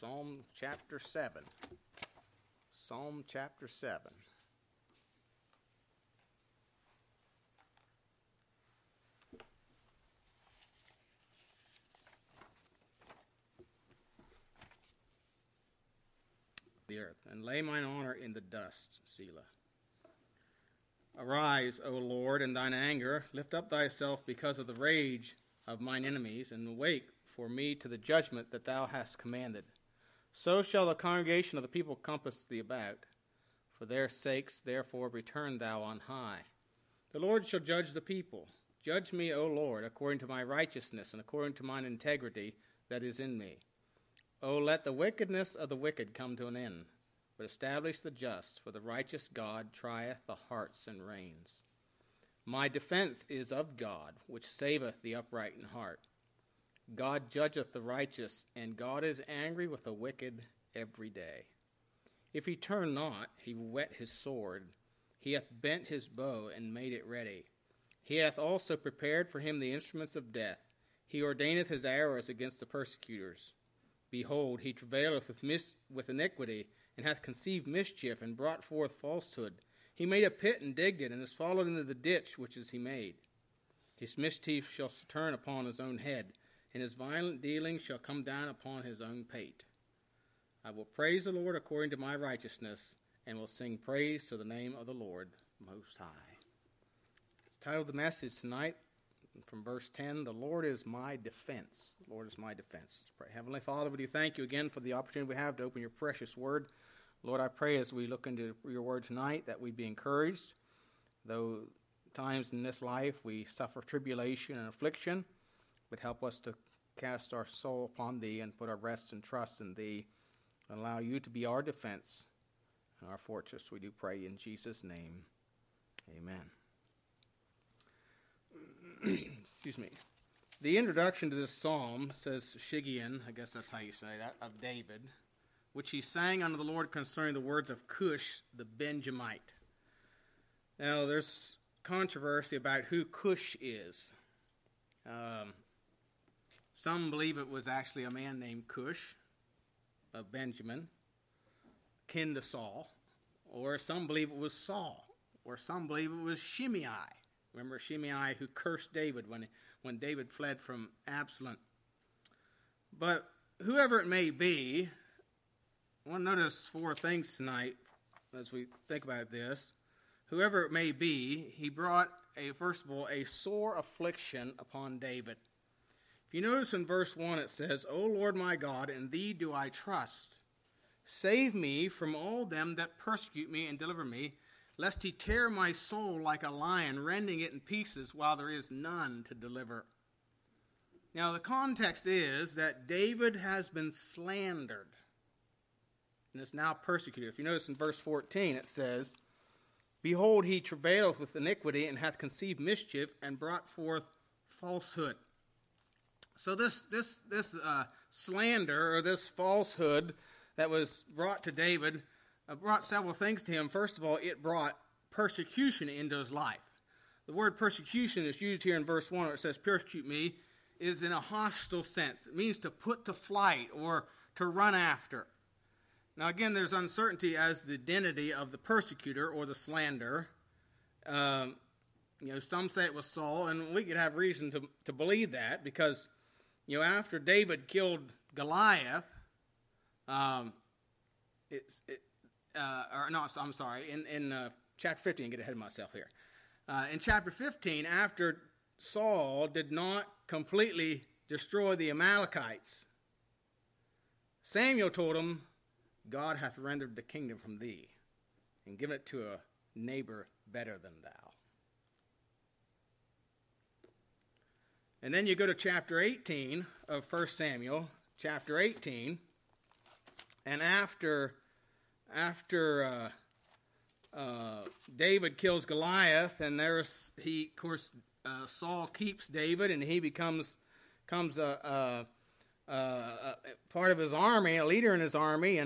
Psalm chapter 7. Psalm chapter 7. The earth, and lay mine honor in the dust, Selah. Arise, O Lord, in thine anger, lift up thyself because of the rage of mine enemies, and awake for me to the judgment that thou hast commanded. So shall the congregation of the people compass thee about. For their sakes, therefore, return thou on high. The Lord shall judge the people. Judge me, O Lord, according to my righteousness and according to mine integrity that is in me. O let the wickedness of the wicked come to an end, but establish the just, for the righteous God trieth the hearts and reins. My defense is of God, which saveth the upright in heart. God judgeth the righteous, and God is angry with the wicked every day. If he turn not, he will whet his sword. He hath bent his bow and made it ready. He hath also prepared for him the instruments of death. He ordaineth his arrows against the persecutors. Behold, he travaileth with iniquity, and hath conceived mischief, and brought forth falsehood. He made a pit and digged it, and is fallen into the ditch which is he made. His mischief shall turn upon his own head, and his violent dealing shall come down upon his own pate. I will praise the Lord according to my righteousness, and will sing praise to the name of the Lord Most High. It's titled the message tonight, from verse 10, the Lord is my defense. The Lord is my defense. Let's pray. Heavenly Father, we do thank you again for the opportunity we have to open your precious word. Lord, I pray as we look into your word tonight that we be encouraged. Though times in this life we suffer tribulation and affliction, but help us to cast our soul upon thee and put our rest and trust in thee, and allow you to be our defense and our fortress. We do pray in Jesus' name. Amen. Excuse me. The introduction to this psalm says Shigeon, I guess that's how you say that, of David, which he sang unto the Lord concerning the words of Cush the Benjamite. Now there's controversy about who Cush is. Some believe it was actually a man named Cush of Benjamin, kin to Saul, or some believe it was Saul, or some believe it was Shimei. Remember Shimei who cursed David when David fled from Absalom. But whoever it may be, I want to notice four things tonight as we think about this. Whoever it may be, he brought, first of all, a sore affliction upon David. If you notice in verse 1 it says, O Lord my God, in thee do I trust. Save me from all them that persecute me and deliver me, lest he tear my soul like a lion, rending it in pieces while there is none to deliver. Now the context is that David has been slandered and is now persecuted. If you notice in verse 14 it says, Behold, he travaileth with iniquity and hath conceived mischief and brought forth falsehood. So this slander or this falsehood that was brought to David brought several things to him. First of all, it brought persecution into his life. The word persecution is used here in verse 1 where it says, persecute me, is in a hostile sense. It means to put to flight or to run after. Now again, there's uncertainty as the identity of the persecutor or the slanderer. Some say it was Saul, and we could have reason to believe that because, after David killed Goliath, in chapter 15, get ahead of myself here. In chapter 15, after Saul did not completely destroy the Amalekites, Samuel told him, God hath rendered the kingdom from thee, and given it to a neighbor better than thou. And then you go to chapter 18 of 1 Samuel, chapter 18, and after David kills Goliath, and Saul keeps David, and he becomes a part of his army, a leader in his army,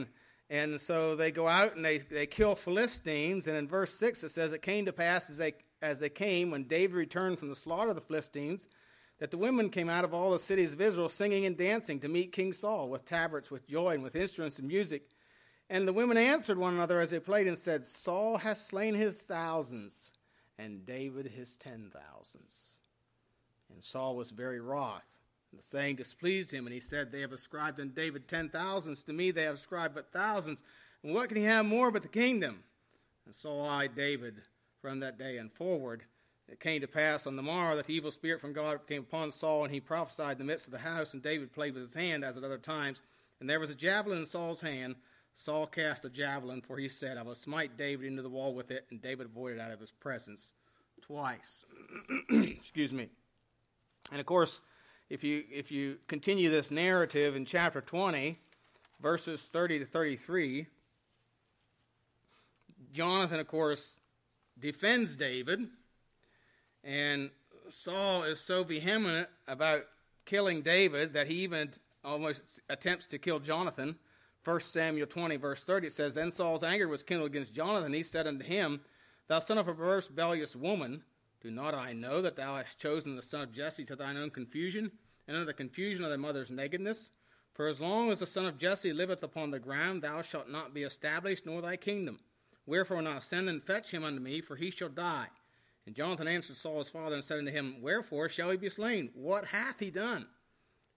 and so they go out and they kill Philistines. And in verse 6 it says, it came to pass as they came when David returned from the slaughter of the Philistines that the women came out of all the cities of Israel singing and dancing to meet King Saul with tabrets, with joy, and with instruments and music. And the women answered one another as they played and said, Saul has slain his thousands, and David his 10,000s. And Saul was very wroth, and the saying displeased him, and he said, They have ascribed unto David 10,000s, to me they have ascribed but thousands, and what can he have more but the kingdom? And Saul eyed David from that day and forward. It came to pass on the morrow that the evil spirit from God came upon Saul, and he prophesied in the midst of the house, and David played with his hand as at other times. And there was a javelin in Saul's hand. Saul cast the javelin, for he said, I will smite David into the wall with it, and David avoided out of his presence twice. Excuse me. And of course, if you continue this narrative in chapter 20, verses 30 to 33, Jonathan, of course, defends David, and Saul is so vehement about killing David that he even almost attempts to kill Jonathan. 1 Samuel 20, verse 30, it says, Then Saul's anger was kindled against Jonathan. He said unto him, Thou son of a perverse, rebellious woman, do not I know that thou hast chosen the son of Jesse to thine own confusion, and unto the confusion of thy mother's nakedness? For as long as the son of Jesse liveth upon the ground, thou shalt not be established, nor thy kingdom. Wherefore now send and fetch him unto me, for he shall die. And Jonathan answered Saul his father and said unto him, Wherefore shall he be slain? What hath he done?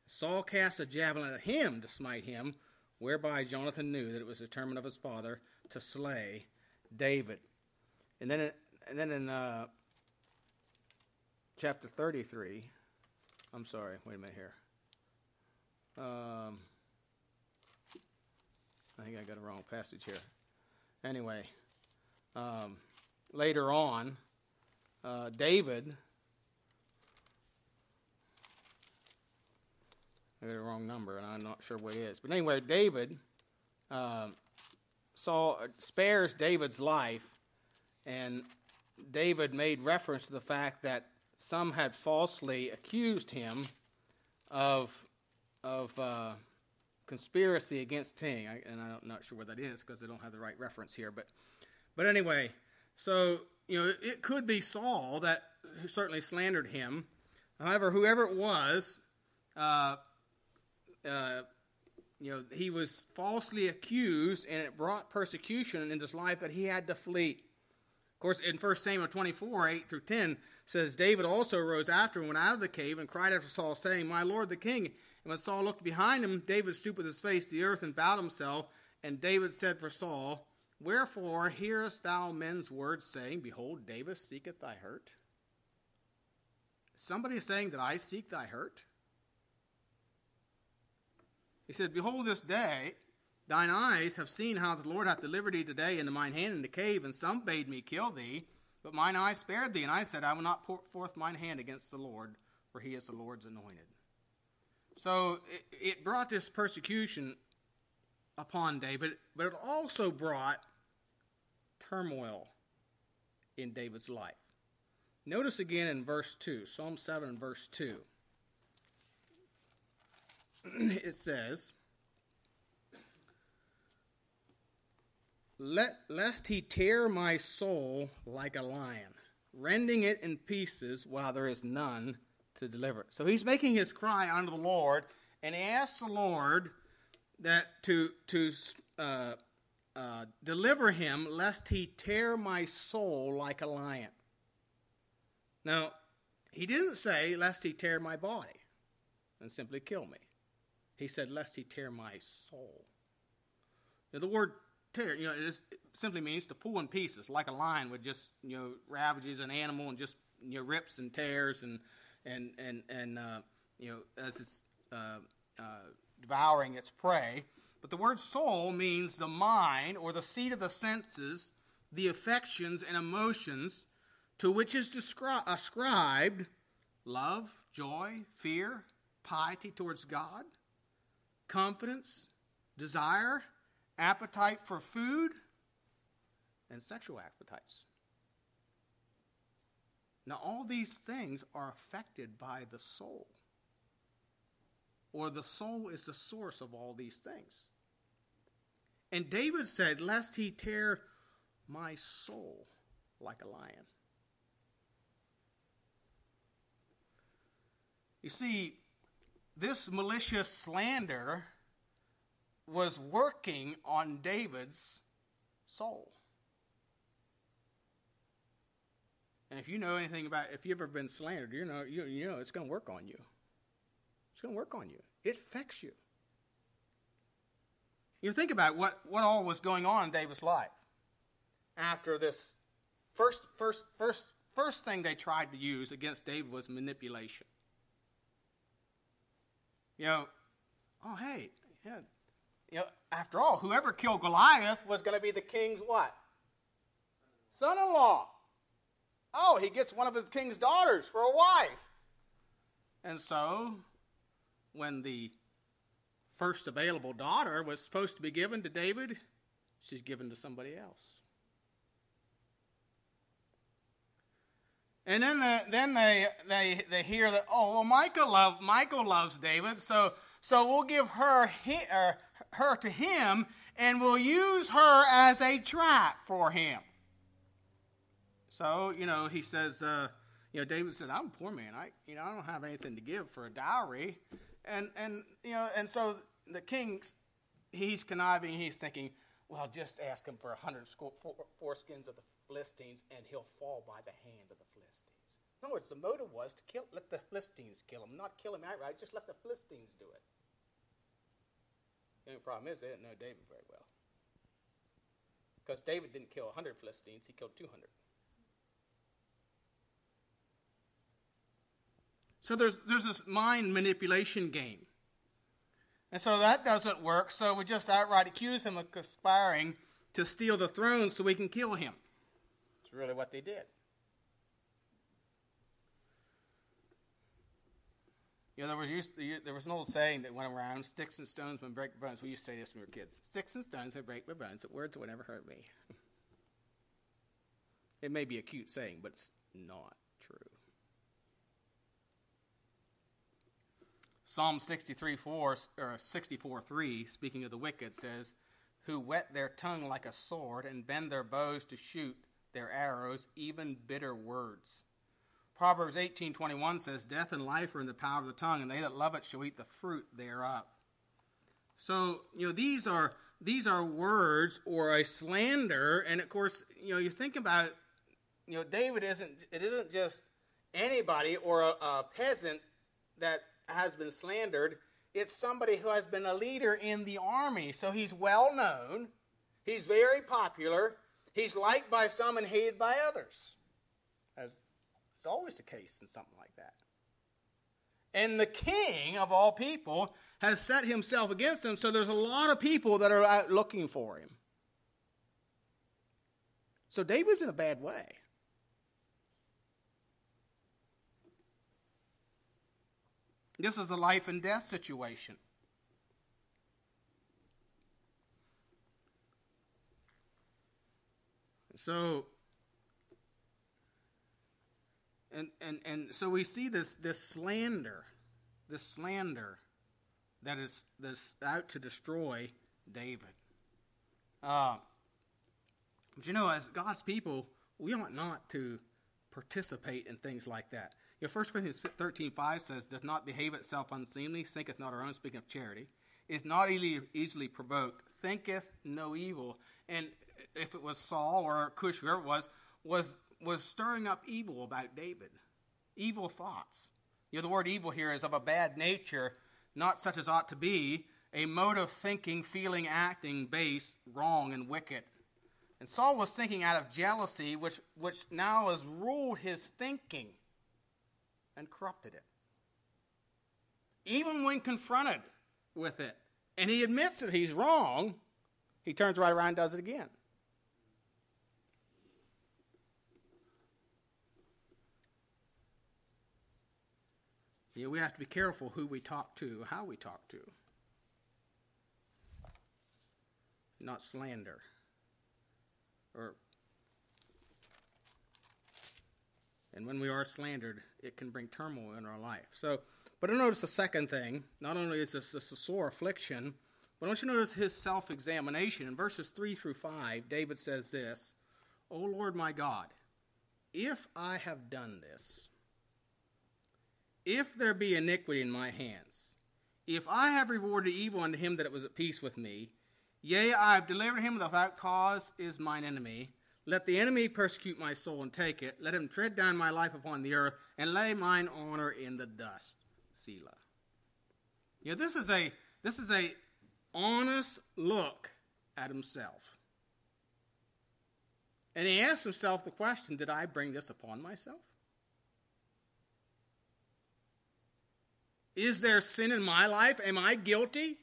Saul cast a javelin at him to smite him, whereby Jonathan knew that it was determined of his father to slay David. And then in chapter 33, I'm sorry, wait a minute here. I think I got a wrong passage here. Anyway, later on, David, I got the wrong number, and I'm not sure what it is. But anyway, David spares David's life, and David made reference to the fact that some had falsely accused him of conspiracy against King. And I'm not sure what that is because I don't have the right reference here. But anyway, so you know it could be Saul that certainly slandered him. However, whoever it was, he was falsely accused, and it brought persecution into his life that he had to flee. Of course, in 1 Samuel 24, 8 through 10, says, David also rose after and went out of the cave and cried after Saul, saying, My lord the king. And when Saul looked behind him, David stooped with his face to the earth and bowed himself. And David said for Saul, Wherefore hearest thou men's words, saying, Behold, David seeketh thy hurt? Somebody is saying that I seek thy hurt? He said, Behold, this day thine eyes have seen how the Lord hath delivered thee today into mine hand in the cave, and some bade me kill thee, but mine eyes spared thee. And I said, I will not pour forth mine hand against the Lord, for he is the Lord's anointed. So it brought this persecution upon David, but it also brought turmoil in David's life. Notice again in verse 2, Psalm 7 and verse 2. It says, Lest he tear my soul like a lion, rending it in pieces while there is none to deliver it. So he's making his cry unto the Lord, and he asks the Lord that to deliver him, lest he tear my soul like a lion. Now, he didn't say, lest he tear my body and simply kill me. He said, lest he tear my soul. Now, the word tear, it simply means to pull in pieces, like a lion would just, ravages an animal and just, rips and tears and as it's devouring its prey. But the word soul means the mind or the seat of the senses, the affections and emotions to which is ascribed love, joy, fear, piety towards God, confidence, desire, appetite for food, and sexual appetites. Now, all these things are affected by the soul, or the soul is the source of all these things. And David said, lest he tear my soul like a lion. You see, this malicious slander was working on David's soul. And if you know anything about, if you've ever been slandered, you know it's going to work on you. It's going to work on you. It affects you. You think about what all was going on in David's life after this. First thing they tried to use against David was manipulation. You know, oh, hey, yeah. You know, after all, whoever killed Goliath was going to be the king's what? Son-in-law. Oh, he gets one of his king's daughters for a wife. And so, when the first available daughter was supposed to be given to David, she's given to somebody else. And then they hear that, oh, well, Michael loves David, so we'll give her to him, and we'll use her as a trap for him. So, you know, he says, David said, I'm a poor man. I don't have anything to give for a dowry. And so the king, he's conniving, he's thinking, well, just ask him for 100 foreskins of the Philistines, and he'll fall by the hand of the Philistines. In other words, the motive was to let the Philistines kill him, not kill him outright, just let the Philistines do it. The only problem is they didn't know David very well. Because David didn't kill 100 Philistines, he killed 200. So there's this mind manipulation game. And so that doesn't work, so we just outright accuse him of conspiring to steal the throne so we can kill him. That's really what they did. You know, there was an old saying that went around, sticks and stones may break my bones. We used to say this when we were kids. Sticks and stones may break my bones, but words will never hurt me. It may be a cute saying, but it's not true. Psalm 64:3, speaking of the wicked, says, who whet their tongue like a sword and bend their bows to shoot their arrows, even bitter words. Proverbs 18:21 says, death and life are in the power of the tongue, and they that love it shall eat the fruit thereof. So, you know, these are words or a slander, and of course, you know, you think about it, you know, it isn't just anybody or a peasant that has been slandered. It's somebody who has been a leader in the army, so he's well known, he's very popular, he's liked by some and hated by others, as it's always the case in something like that. And the king, of all people, has set himself against him, so there's a lot of people that are out looking for him. So David's in a bad way. This is a life and death situation. So... And so we see this slander that is this out to destroy David. But you know, as God's people, we ought not to participate in things like that. You know, 1 Corinthians 13:5 says, does not behave itself unseemly, thinketh not her own, speaking of charity, is not easily provoked, thinketh no evil. And if it was Saul or Cush, whoever it was stirring up evil about David, evil thoughts. You know, the word evil here is of a bad nature, not such as ought to be, a mode of thinking, feeling, acting, base, wrong, and wicked. And Saul was thinking out of jealousy, which now has ruled his thinking and corrupted it. Even when confronted with it, and he admits that he's wrong, he turns right around and does it again. You know, we have to be careful who we talk to, how we talk to. Not slander. And when we are slandered, it can bring turmoil in our life. So, but I notice the second thing. Not only is this a sore affliction, but I want you to notice his self-examination. In verses 3-5, David says this, O Lord my God, if I have done this, If there be iniquity in my hands, if I have rewarded evil unto him that it was at peace with me, yea, I have delivered him without cause is mine enemy. Let the enemy persecute my soul and take it. Let him tread down my life upon the earth and lay mine honor in the dust. Selah. You know, this is a honest look at himself. And he asks himself the question, did I bring this upon myself? Is there sin in my life? Am I guilty?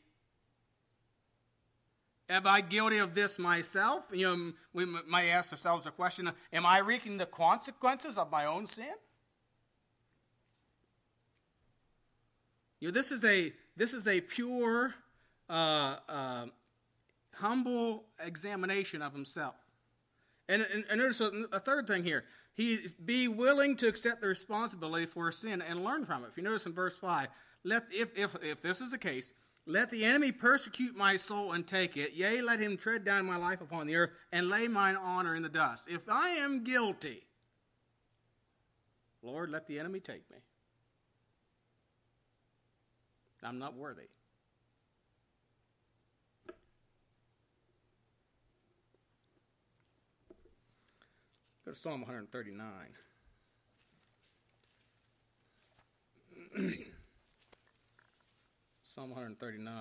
Am I guilty of this myself? You know, we might ask ourselves the question, am I reaping the consequences of my own sin? You know, this is a pure, humble examination of himself. And notice a third thing here. He be willing to accept the responsibility for sin and learn from it. If you notice in verse 5, if this is the case, let the enemy persecute my soul and take it. Yea, let him tread down my life upon the earth and lay mine honor in the dust. If I am guilty, Lord, let the enemy take me. I'm not worthy. Go to Psalm 139. Psalm 139.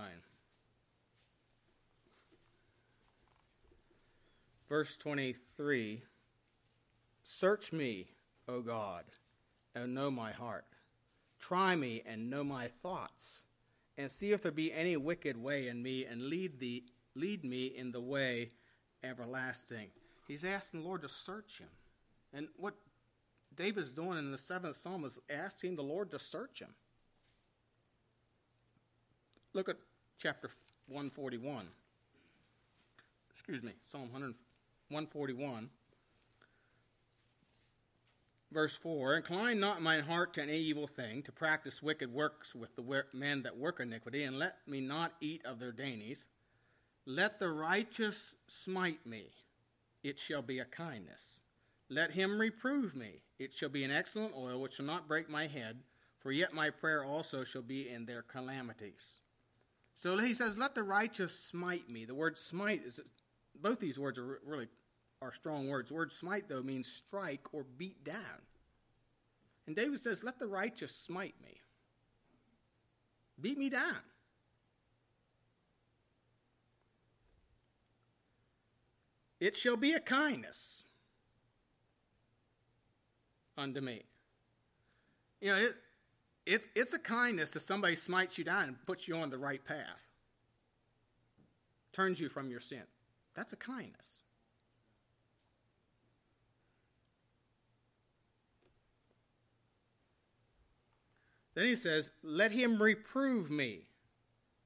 Verse 23. Search me, O God, and know my heart. Try me and know my thoughts, and see if there be any wicked way in me, and lead me in the way everlasting. He's asking the Lord to search him. And what David is doing in the 7th Psalm is asking the Lord to search him. Look at chapter 141. Excuse me, Psalm 141. Verse 4, incline not mine heart to any evil thing, to practice wicked works with the men that work iniquity, and let me not eat of their dainties. Let the righteous smite me. It shall be a kindness. Let him reprove me. It shall be an excellent oil which shall not break my head, for yet my prayer also shall be in their calamities. So he says, let the righteous smite me. The word smite, both these words are really are strong words. The word smite, though, means strike or beat down. And David says, let the righteous smite me. Beat me down. It shall be a kindness unto me. You know, it's a kindness if somebody smites you down and puts you on the right path, turns you from your sin. That's a kindness. Then he says, let him reprove me.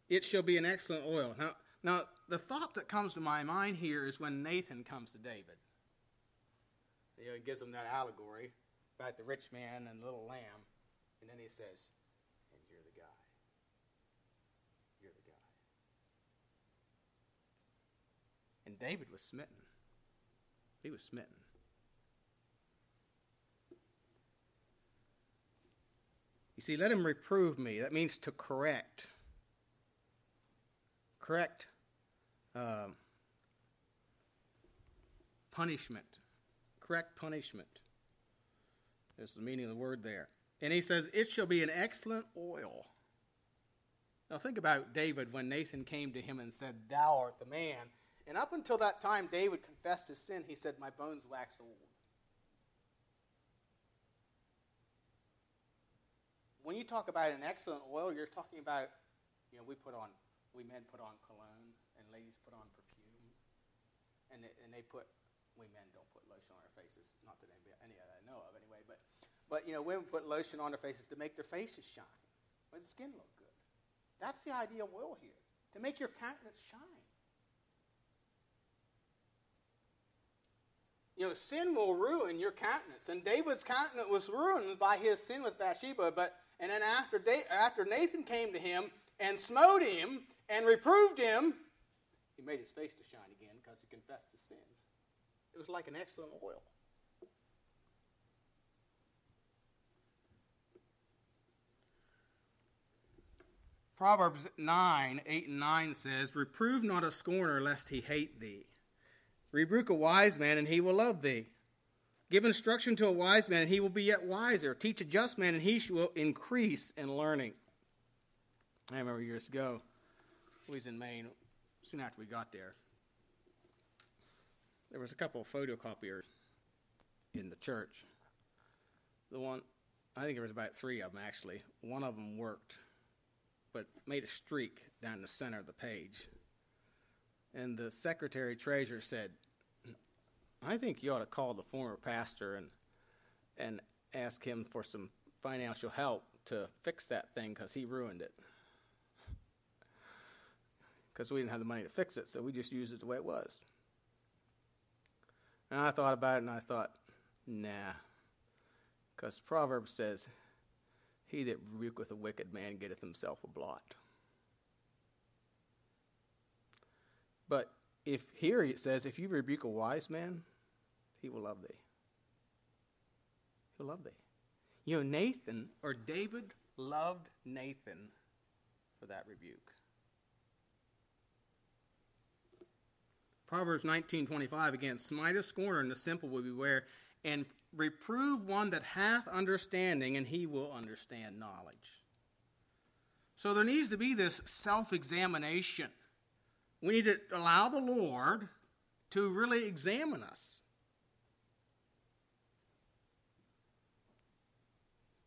It shall be an excellent oil. Now, the thought that comes to my mind here is when Nathan comes to David. You know, he gives him that allegory about the rich man and the little lamb. And then he says, and you're the guy. You're the guy. And David was smitten. He was smitten. You see, let him reprove me. That means to correct. Correct. Punishment. Correct punishment. That's the meaning of the word there. And he says, it shall be an excellent oil. Now think about David when Nathan came to him and said, thou art the man. And up until that time, David confessed his sin. He said, my bones waxed old. When you talk about an excellent oil, you're talking about, you know, we men put on cologne. And ladies put on perfume, we men don't put lotion on our faces, not that any of that I know of anyway, but you know, women put lotion on their faces to make their faces shine, make the skin look good. That's the idea of oil here, to make your countenance shine. You know, sin will ruin your countenance, and David's countenance was ruined by his sin with Bathsheba, and then after Nathan came to him and smote him and reproved him, he made his face to shine again because he confessed his sin. It was like an excellent oil. Proverbs 9, 8 and 9 says, "Reprove not a scorner, lest he hate thee. Rebuke a wise man, and he will love thee. Give instruction to a wise man, and he will be yet wiser. Teach a just man, and he will increase in learning." I remember years ago, we was in Maine, soon after we got there. There was a couple of photocopiers in the church. The one, I think there was about three of them, actually. One of them worked, but made a streak down the center of the page. And the secretary treasurer said, "I think you ought to call the former pastor and ask him for some financial help to fix that thing, because he ruined it." Because we didn't have the money to fix it, so we just used it the way it was. And I thought about it, and I thought, nah. Because Proverbs says, "He that rebuketh a wicked man getteth himself a blot." But if here it says, if you rebuke a wise man, he will love thee. He'll love thee. You know, Nathan, or David, loved Nathan for that rebuke. Proverbs 19:25 again, "Smite a scorner, and the simple will beware, and reprove one that hath understanding, and he will understand knowledge." So there needs to be this self-examination. We need to allow the Lord to really examine us.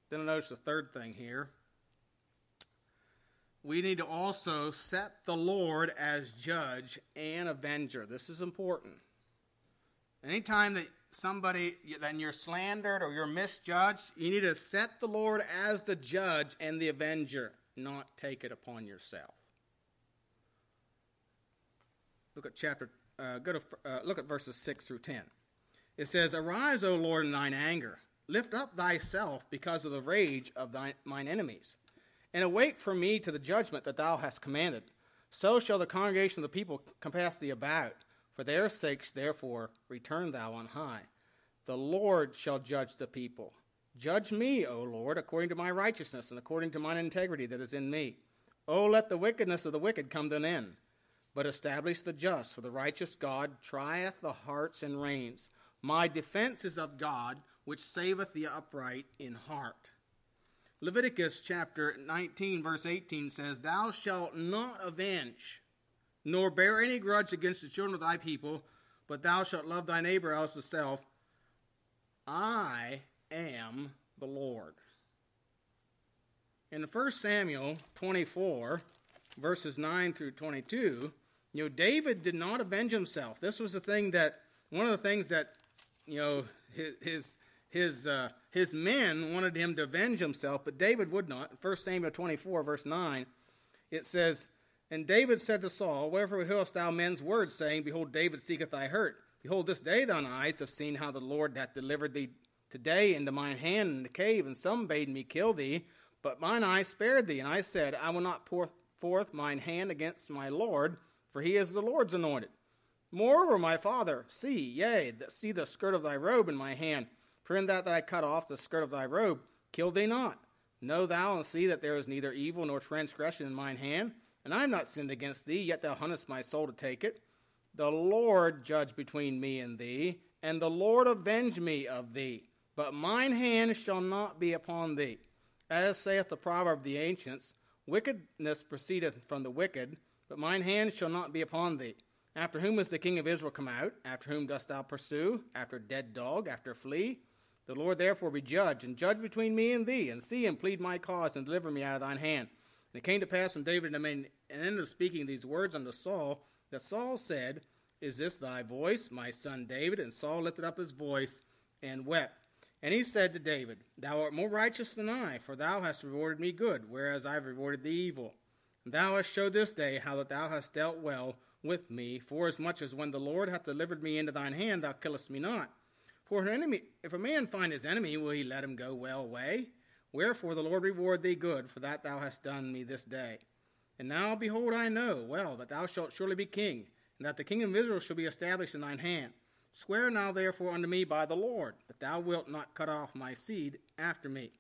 Then I notice the third thing here. We need to also set the Lord as judge and avenger. This is important. Anytime that somebody, then you're slandered or you're misjudged, you need to set the Lord as the judge and the avenger, not take it upon yourself. Look at look at verses 6 through 10. It says, "Arise, O Lord, in thine anger. Lift up thyself because of the rage of mine enemies. And awake for me to the judgment that thou hast commanded. So shall the congregation of the people compass thee about. For their sakes, therefore, return thou on high. The Lord shall judge the people. Judge me, O Lord, according to my righteousness and according to mine integrity that is in me. O let the wickedness of the wicked come to an end, but establish the just. For the righteous God trieth the hearts and reins. My defense is of God, which saveth the upright in heart." Leviticus chapter 19, verse 18 says, "Thou shalt not avenge, nor bear any grudge against the children of thy people, but thou shalt love thy neighbor as thyself. I am the Lord." In 1 Samuel 24, verses 9 through 22, you know, David did not avenge himself. This was the thing that, one of the things that, you know, his men wanted him to avenge himself, but David would not. 1 Samuel 24, verse 9, it says, "And David said to Saul, Wherefore hearest thou men's words, saying, Behold, David seeketh thy hurt. Behold, this day thine eyes have seen how the Lord hath delivered thee today into mine hand in the cave, and some bade me kill thee, but mine eyes spared thee. And I said, I will not pour forth mine hand against my Lord, for he is the Lord's anointed. Moreover, my father, see, yea, see the skirt of thy robe in my hand. For in that I cut off the skirt of thy robe, kill thee not. Know thou and see that there is neither evil nor transgression in mine hand, and I have not sinned against thee, yet thou huntest my soul to take it. The Lord judge between me and thee, and the Lord avenge me of thee, but mine hand shall not be upon thee. As saith the proverb of the ancients, Wickedness proceedeth from the wicked, but mine hand shall not be upon thee. After whom is the king of Israel come out? After whom dost thou pursue? After a dead dog? After a flea? The Lord therefore be judge, and judge between me and thee, and see and plead my cause, and deliver me out of thine hand." And it came to pass when David had made an end of speaking these words unto Saul, that Saul said, "Is this thy voice, my son David?" And Saul lifted up his voice and wept. And he said to David, "Thou art more righteous than I, for thou hast rewarded me good, whereas I have rewarded thee evil. And thou hast showed this day how that thou hast dealt well with me, forasmuch as when the Lord hath delivered me into thine hand, thou killest me not. For an enemy, if a man find his enemy, will he let him go well away? Wherefore the Lord reward thee good, for that thou hast done me this day. And now, behold, I know well that thou shalt surely be king, and that the kingdom of Israel shall be established in thine hand. Swear now therefore unto me by the Lord, that thou wilt not cut off my seed after me,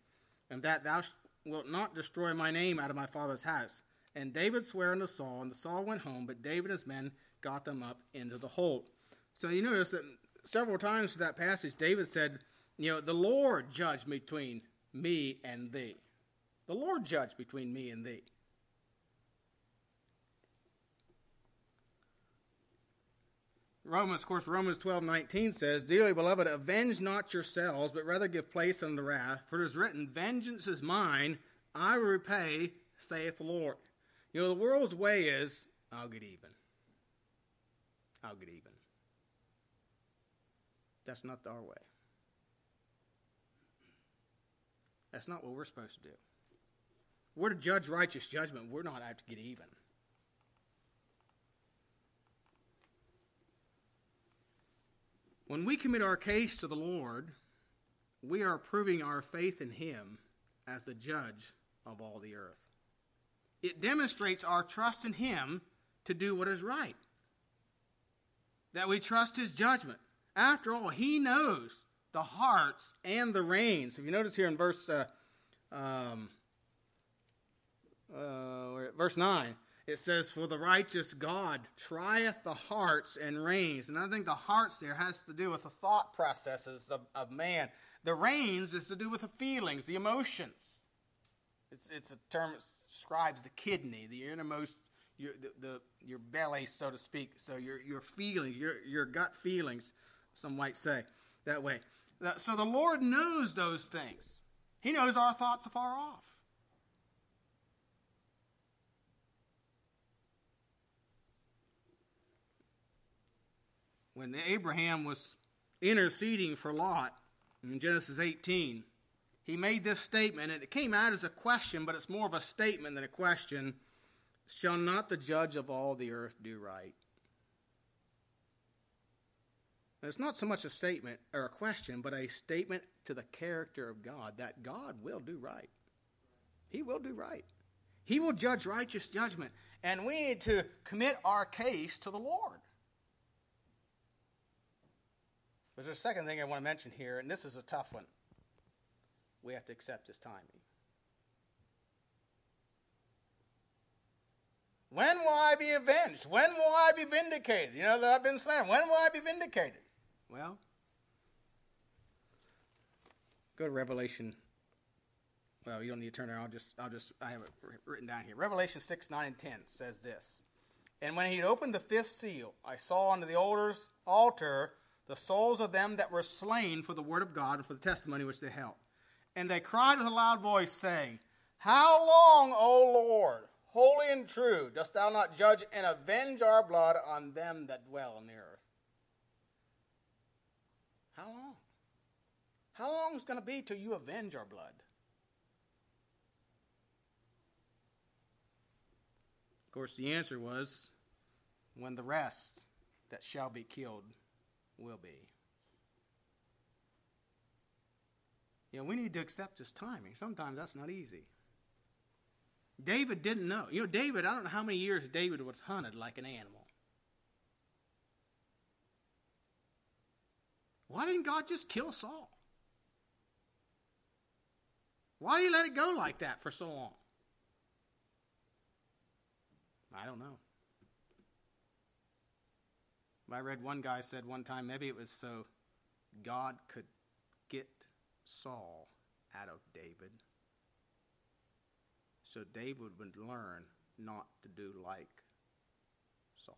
and that thou wilt not destroy my name out of my father's house, And David sware unto Saul, and Saul went home, but David and his men got them up into the hold. So you notice that several times in that passage, David said, you know, the Lord judge between me and thee. The Lord judge between me and thee. Romans, of course, Romans 12:19 says, dearly beloved, avenge not yourselves, but rather give place unto wrath. For it is written, vengeance is mine, I will repay, saith the Lord. You know, the world's way is, I'll get even. I'll get even. That's not our way. That's not what we're supposed to do. We're to judge righteous judgment. We're not out to get even. When we commit our case to the Lord, we are proving our faith in Him as the judge of all the earth. It demonstrates our trust in Him to do what is right, that we trust His judgment. After all, He knows the hearts and the reins. If you notice here in verse 9, it says, for the righteous God trieth the hearts and reins. And I think the hearts there has to do with the thought processes of man. The reins is to do with the feelings, the emotions. It's a term that describes the kidney, the innermost, your belly, so to speak. So your feelings, your gut feelings, some might say that way. So the Lord knows those things. He knows our thoughts afar off. When Abraham was interceding for Lot in Genesis 18, he made this statement, and it came out as a question, but it's more of a statement than a question. Shall not the judge of all the earth do right? And it's not so much a statement or a question, but a statement to the character of God, that God will do right. He will do right. He will judge righteous judgment, and we need to commit our case to the Lord. There's a second thing I want to mention here, and this is a tough one. We have to accept His timing. When will I be avenged? When will I be vindicated? You know that I've been slandered. When will I be vindicated? Well, go to Revelation. Well, you don't need to turn there. I have it written down here. Revelation 6:9-10 says this. And when he had opened the fifth seal, I saw under the altar the souls of them that were slain for the word of God and for the testimony which they held. And they cried with a loud voice, saying, how long, O Lord, holy and true, dost thou not judge and avenge our blood on them that dwell on the earth? How long? How long is it going to be till you avenge our blood? Of course, the answer was, when the rest that shall be killed will be. You know, we need to accept His timing. Sometimes that's not easy. David didn't know. You know, David, I don't know how many years David was hunted like an animal. Why didn't God just kill Saul? Why did He let it go like that for so long? I don't know. I read one guy said one time, maybe it was so God could get Saul out of David, so David would learn not to do like Saul.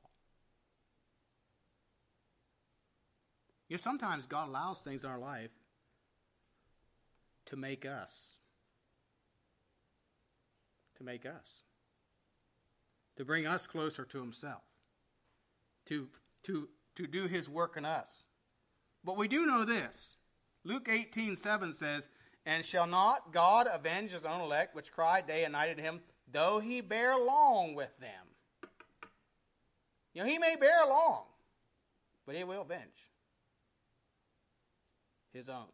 You know, sometimes God allows things in our life to make us, to bring us closer to Himself, to do His work in us. But we do know this. Luke 18:7 says, and shall not God avenge His own elect, which cry day and night at Him, though He bear long with them? You know, He may bear long, but He will avenge His own.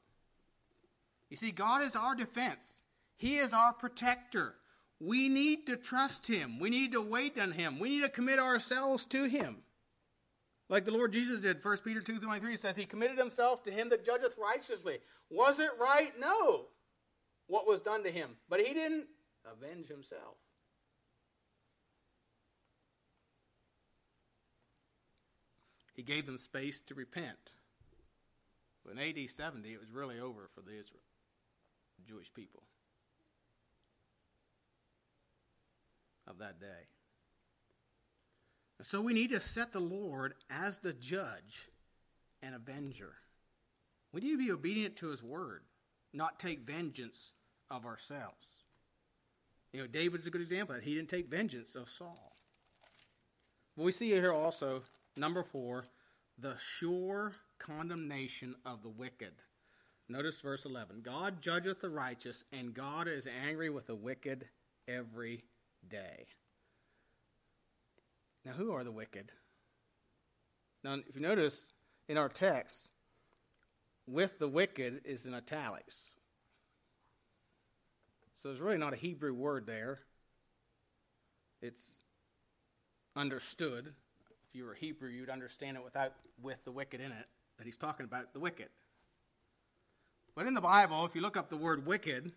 You see, God is our defense. He is our protector. We need to trust Him. We need to wait on Him. We need to commit ourselves to Him. Like the Lord Jesus did, 1 Peter 2:23 says, He committed Himself to Him that judgeth righteously. Was it right? No. What was done to Him. But He didn't avenge Himself. He gave them space to repent. In AD 70, it was really over for the Jewish people of that day. And so we need to set the Lord as the judge and avenger. We need to be obedient to his word, not take vengeance of ourselves. You know, David's a good example of that. He didn't take vengeance of Saul. But we see here also, number 4, the sure condemnation of the wicked. Notice verse 11. God judgeth the righteous, and God is angry with the wicked every day. Now, who are the wicked? Now, if you notice in our text, with the wicked is in italics. So there's really not a Hebrew word there. It's understood. If you were Hebrew, you'd understand it without "with the wicked" in it, that he's talking about the wicked. But in the Bible, if you look up the word wicked,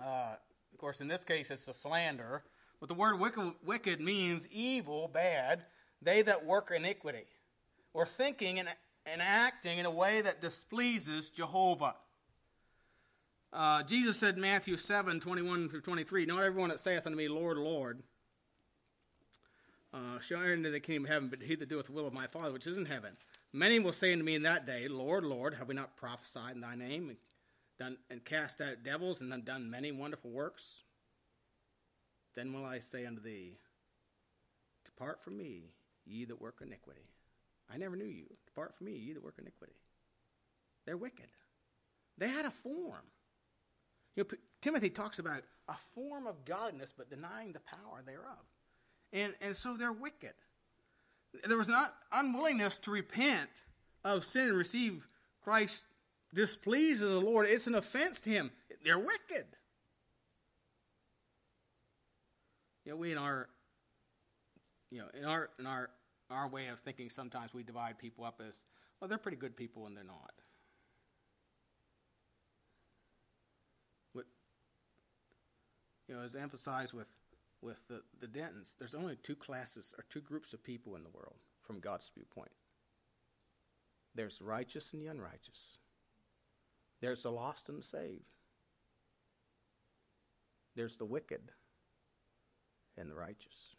of course, in this case, it's a slander. But the word wicked means evil, bad, they that work iniquity, or thinking and acting in a way that displeases Jehovah. Jesus said in Matthew 7:21-23, "Not everyone that saith unto me, Lord, Lord, shall enter into the kingdom of heaven, but he that doeth the will of my Father which is in heaven. Many will say unto me in that day, Lord, Lord, have we not prophesied in thy name, and cast out devils, and done many wonderful works? Then will I say unto thee, Depart from me, ye that work iniquity. I never knew you. Depart from me, ye that work iniquity." They're wicked. They had a form. You know, Timothy talks about a form of godliness, but denying the power thereof. And so they're wicked. There was not unwillingness to repent of sin and receive Christ displeases the Lord. It's an offense to him. They're wicked. You know, we in our way of thinking, sometimes we divide people up as, well, they're pretty good people and they're not. You know, as emphasized with the Dentons, there's only two classes or two groups of people in the world from God's viewpoint. There's the righteous and the unrighteous. There's the lost and the saved. There's the wicked and the righteous.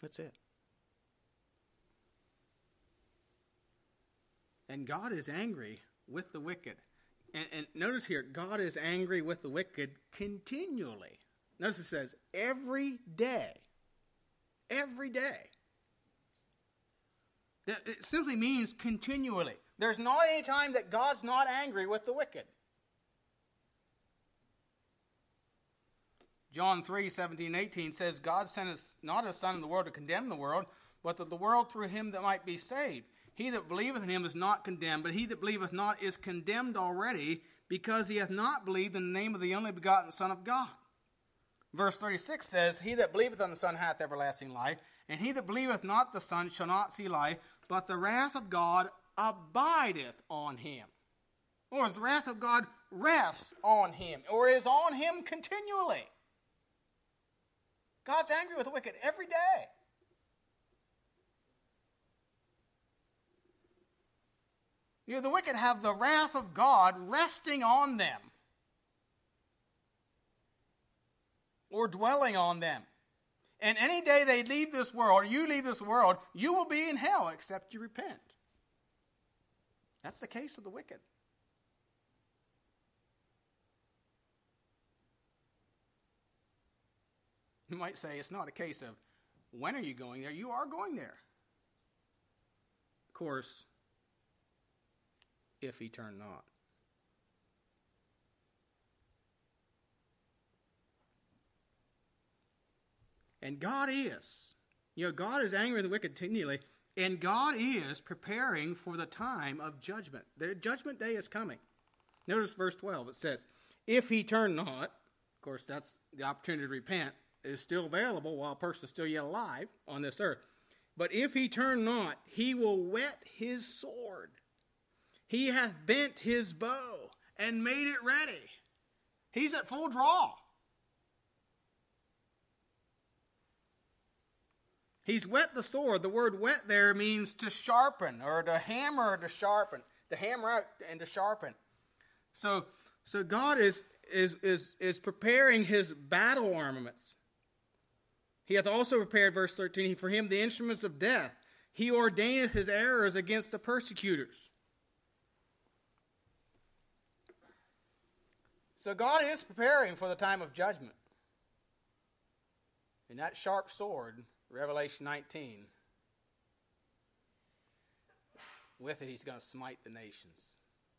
That's it. And God is angry with the wicked. And notice here, God is angry with the wicked continually. Notice it says, every day. Every day. It simply means continually. There's not any time that God's not angry with the wicked. John 3:17-18 says, God sent not his Son in the world to condemn the world, but that the world through him that might be saved. He that believeth in him is not condemned, but he that believeth not is condemned already, because he hath not believed in the name of the only begotten Son of God. Verse 36 says, He that believeth on the Son hath everlasting life, and he that believeth not the Son shall not see life, but the wrath of God abideth on him. Or the wrath of God rests on him, or is on him continually. God's angry with the wicked every day. You know, the wicked have the wrath of God resting on them or dwelling on them. And any day they leave this world, you leave this world, you will be in hell except you repent. That's the case of the wicked. You might say it's not a case of when are you going there? You are going there. Of course, if he turn not. And God is. You know, God is angry with the wicked continually. And God is preparing for the time of judgment. The judgment day is coming. Notice verse 12. It says, if he turn not, of course that's the opportunity to repent, is still available while a person is still yet alive on this earth. But if he turn not, he will whet his sword. He hath bent his bow and made it ready. He's at full draw. He's whet the sword. The word whet there means to sharpen, or to hammer, to sharpen, to hammer out and to sharpen. So God is preparing his battle armaments. He hath also prepared, verse 13, for him the instruments of death. He ordaineth his arrows against the persecutors. So God is preparing for the time of judgment. And that sharp sword, Revelation 19, with it he's going to smite the nations.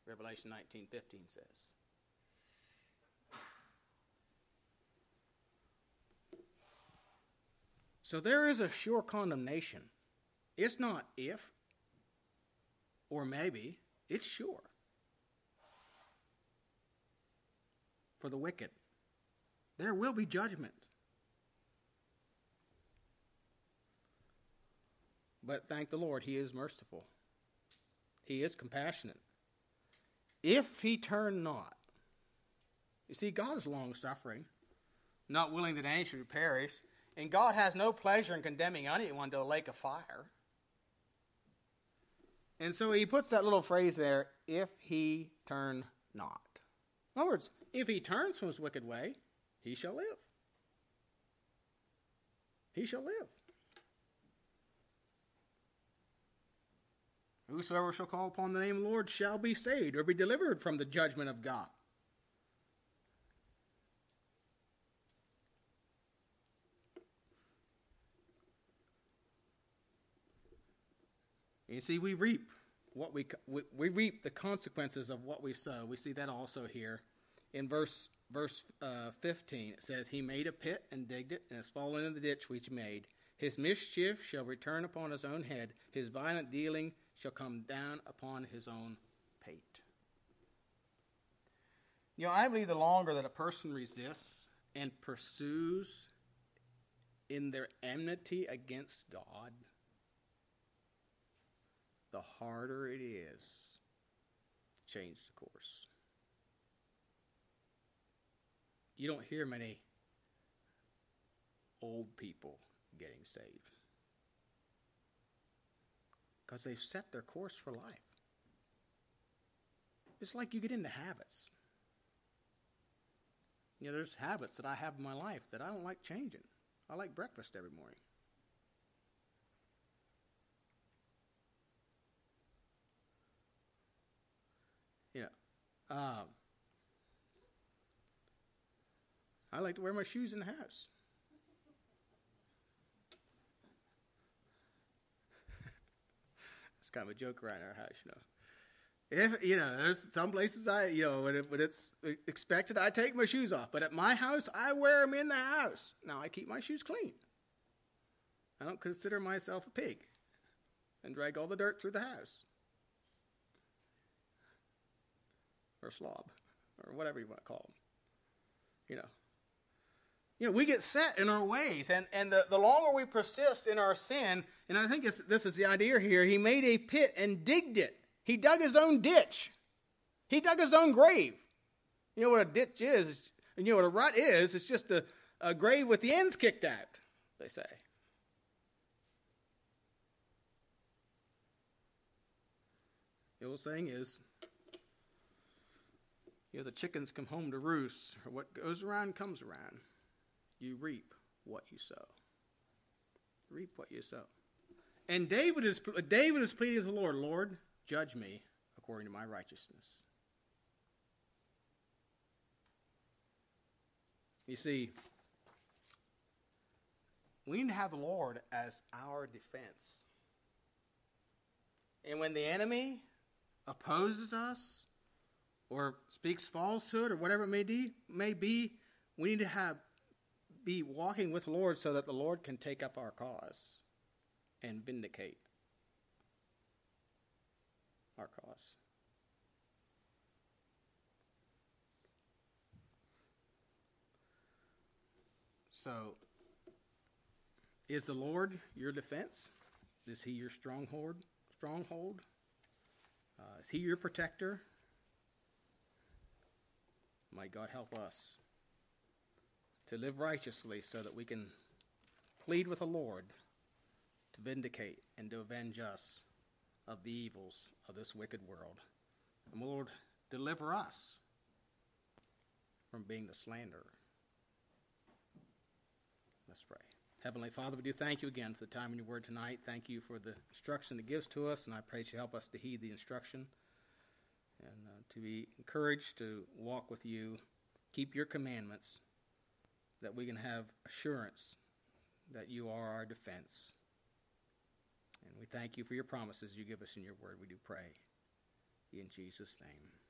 Revelation 19:15 says. So there is a sure condemnation. It's not if or maybe, it's sure for the wicked. There will be judgment. But thank the Lord, he is merciful. He is compassionate. If he turn not. You see, God is long-suffering, not willing that any should perish, and God has no pleasure in condemning anyone to a lake of fire. And so he puts that little phrase there, if he turn not. In other words, if he turns from his wicked way, he shall live. He shall live. Whosoever shall call upon the name of the Lord shall be saved, or be delivered from the judgment of God. You see, we reap what we reap the consequences of what we sow. We see that also here in verse 15. It says, "He made a pit and digged it, and has fallen into the ditch which he made. His mischief shall return upon his own head; his violent dealing shall come down upon his own pate." You know, I believe the longer that a person resists and pursues in their enmity against God, the harder it is to change the course. You don't hear many old people getting saved, because they've set their course for life. It's like you get into habits. You know, there's habits that I have in my life that I don't like changing. I like breakfast every morning. You know, I like to wear my shoes in the house. Kind of a joke around our house, you know. If, you know, there's some places I, you know, when it's expected, I take my shoes off. But at my house, I wear them in the house. Now, I keep my shoes clean. I don't consider myself a pig and drag all the dirt through the house. Or slob, or whatever you want to call them. You know. You know, we get set in our ways, and the longer we persist in our sin, and I think this is the idea here, he made a pit and digged it. He dug his own ditch. He dug his own grave. You know what a ditch is, you know what a rut is, it's just a grave with the ends kicked out, they say. The old saying is, you know, the chickens come home to roost, or what goes around comes around. You reap what you sow. Reap what you sow. And David is pleading to the Lord, "Lord, judge me according to my righteousness." You see, we need to have the Lord as our defense. And when the enemy opposes us or speaks falsehood or whatever it may be, we need to be walking with the Lord so that the Lord can take up our cause and vindicate our cause. So, is the Lord your defense? Is he your stronghold? Is he your protector? May God help us to live righteously so that we can plead with the Lord to vindicate and to avenge us of the evils of this wicked world. And Lord, deliver us from being the slanderer. Let's pray. Heavenly Father, we do thank you again for the time in your word tonight. Thank you for the instruction it gives to us, and I pray that you help us to heed the instruction and to be encouraged to walk with you, keep your commandments, that we can have assurance that you are our defense. And we thank you for your promises you give us in your word. We do pray in Jesus' name.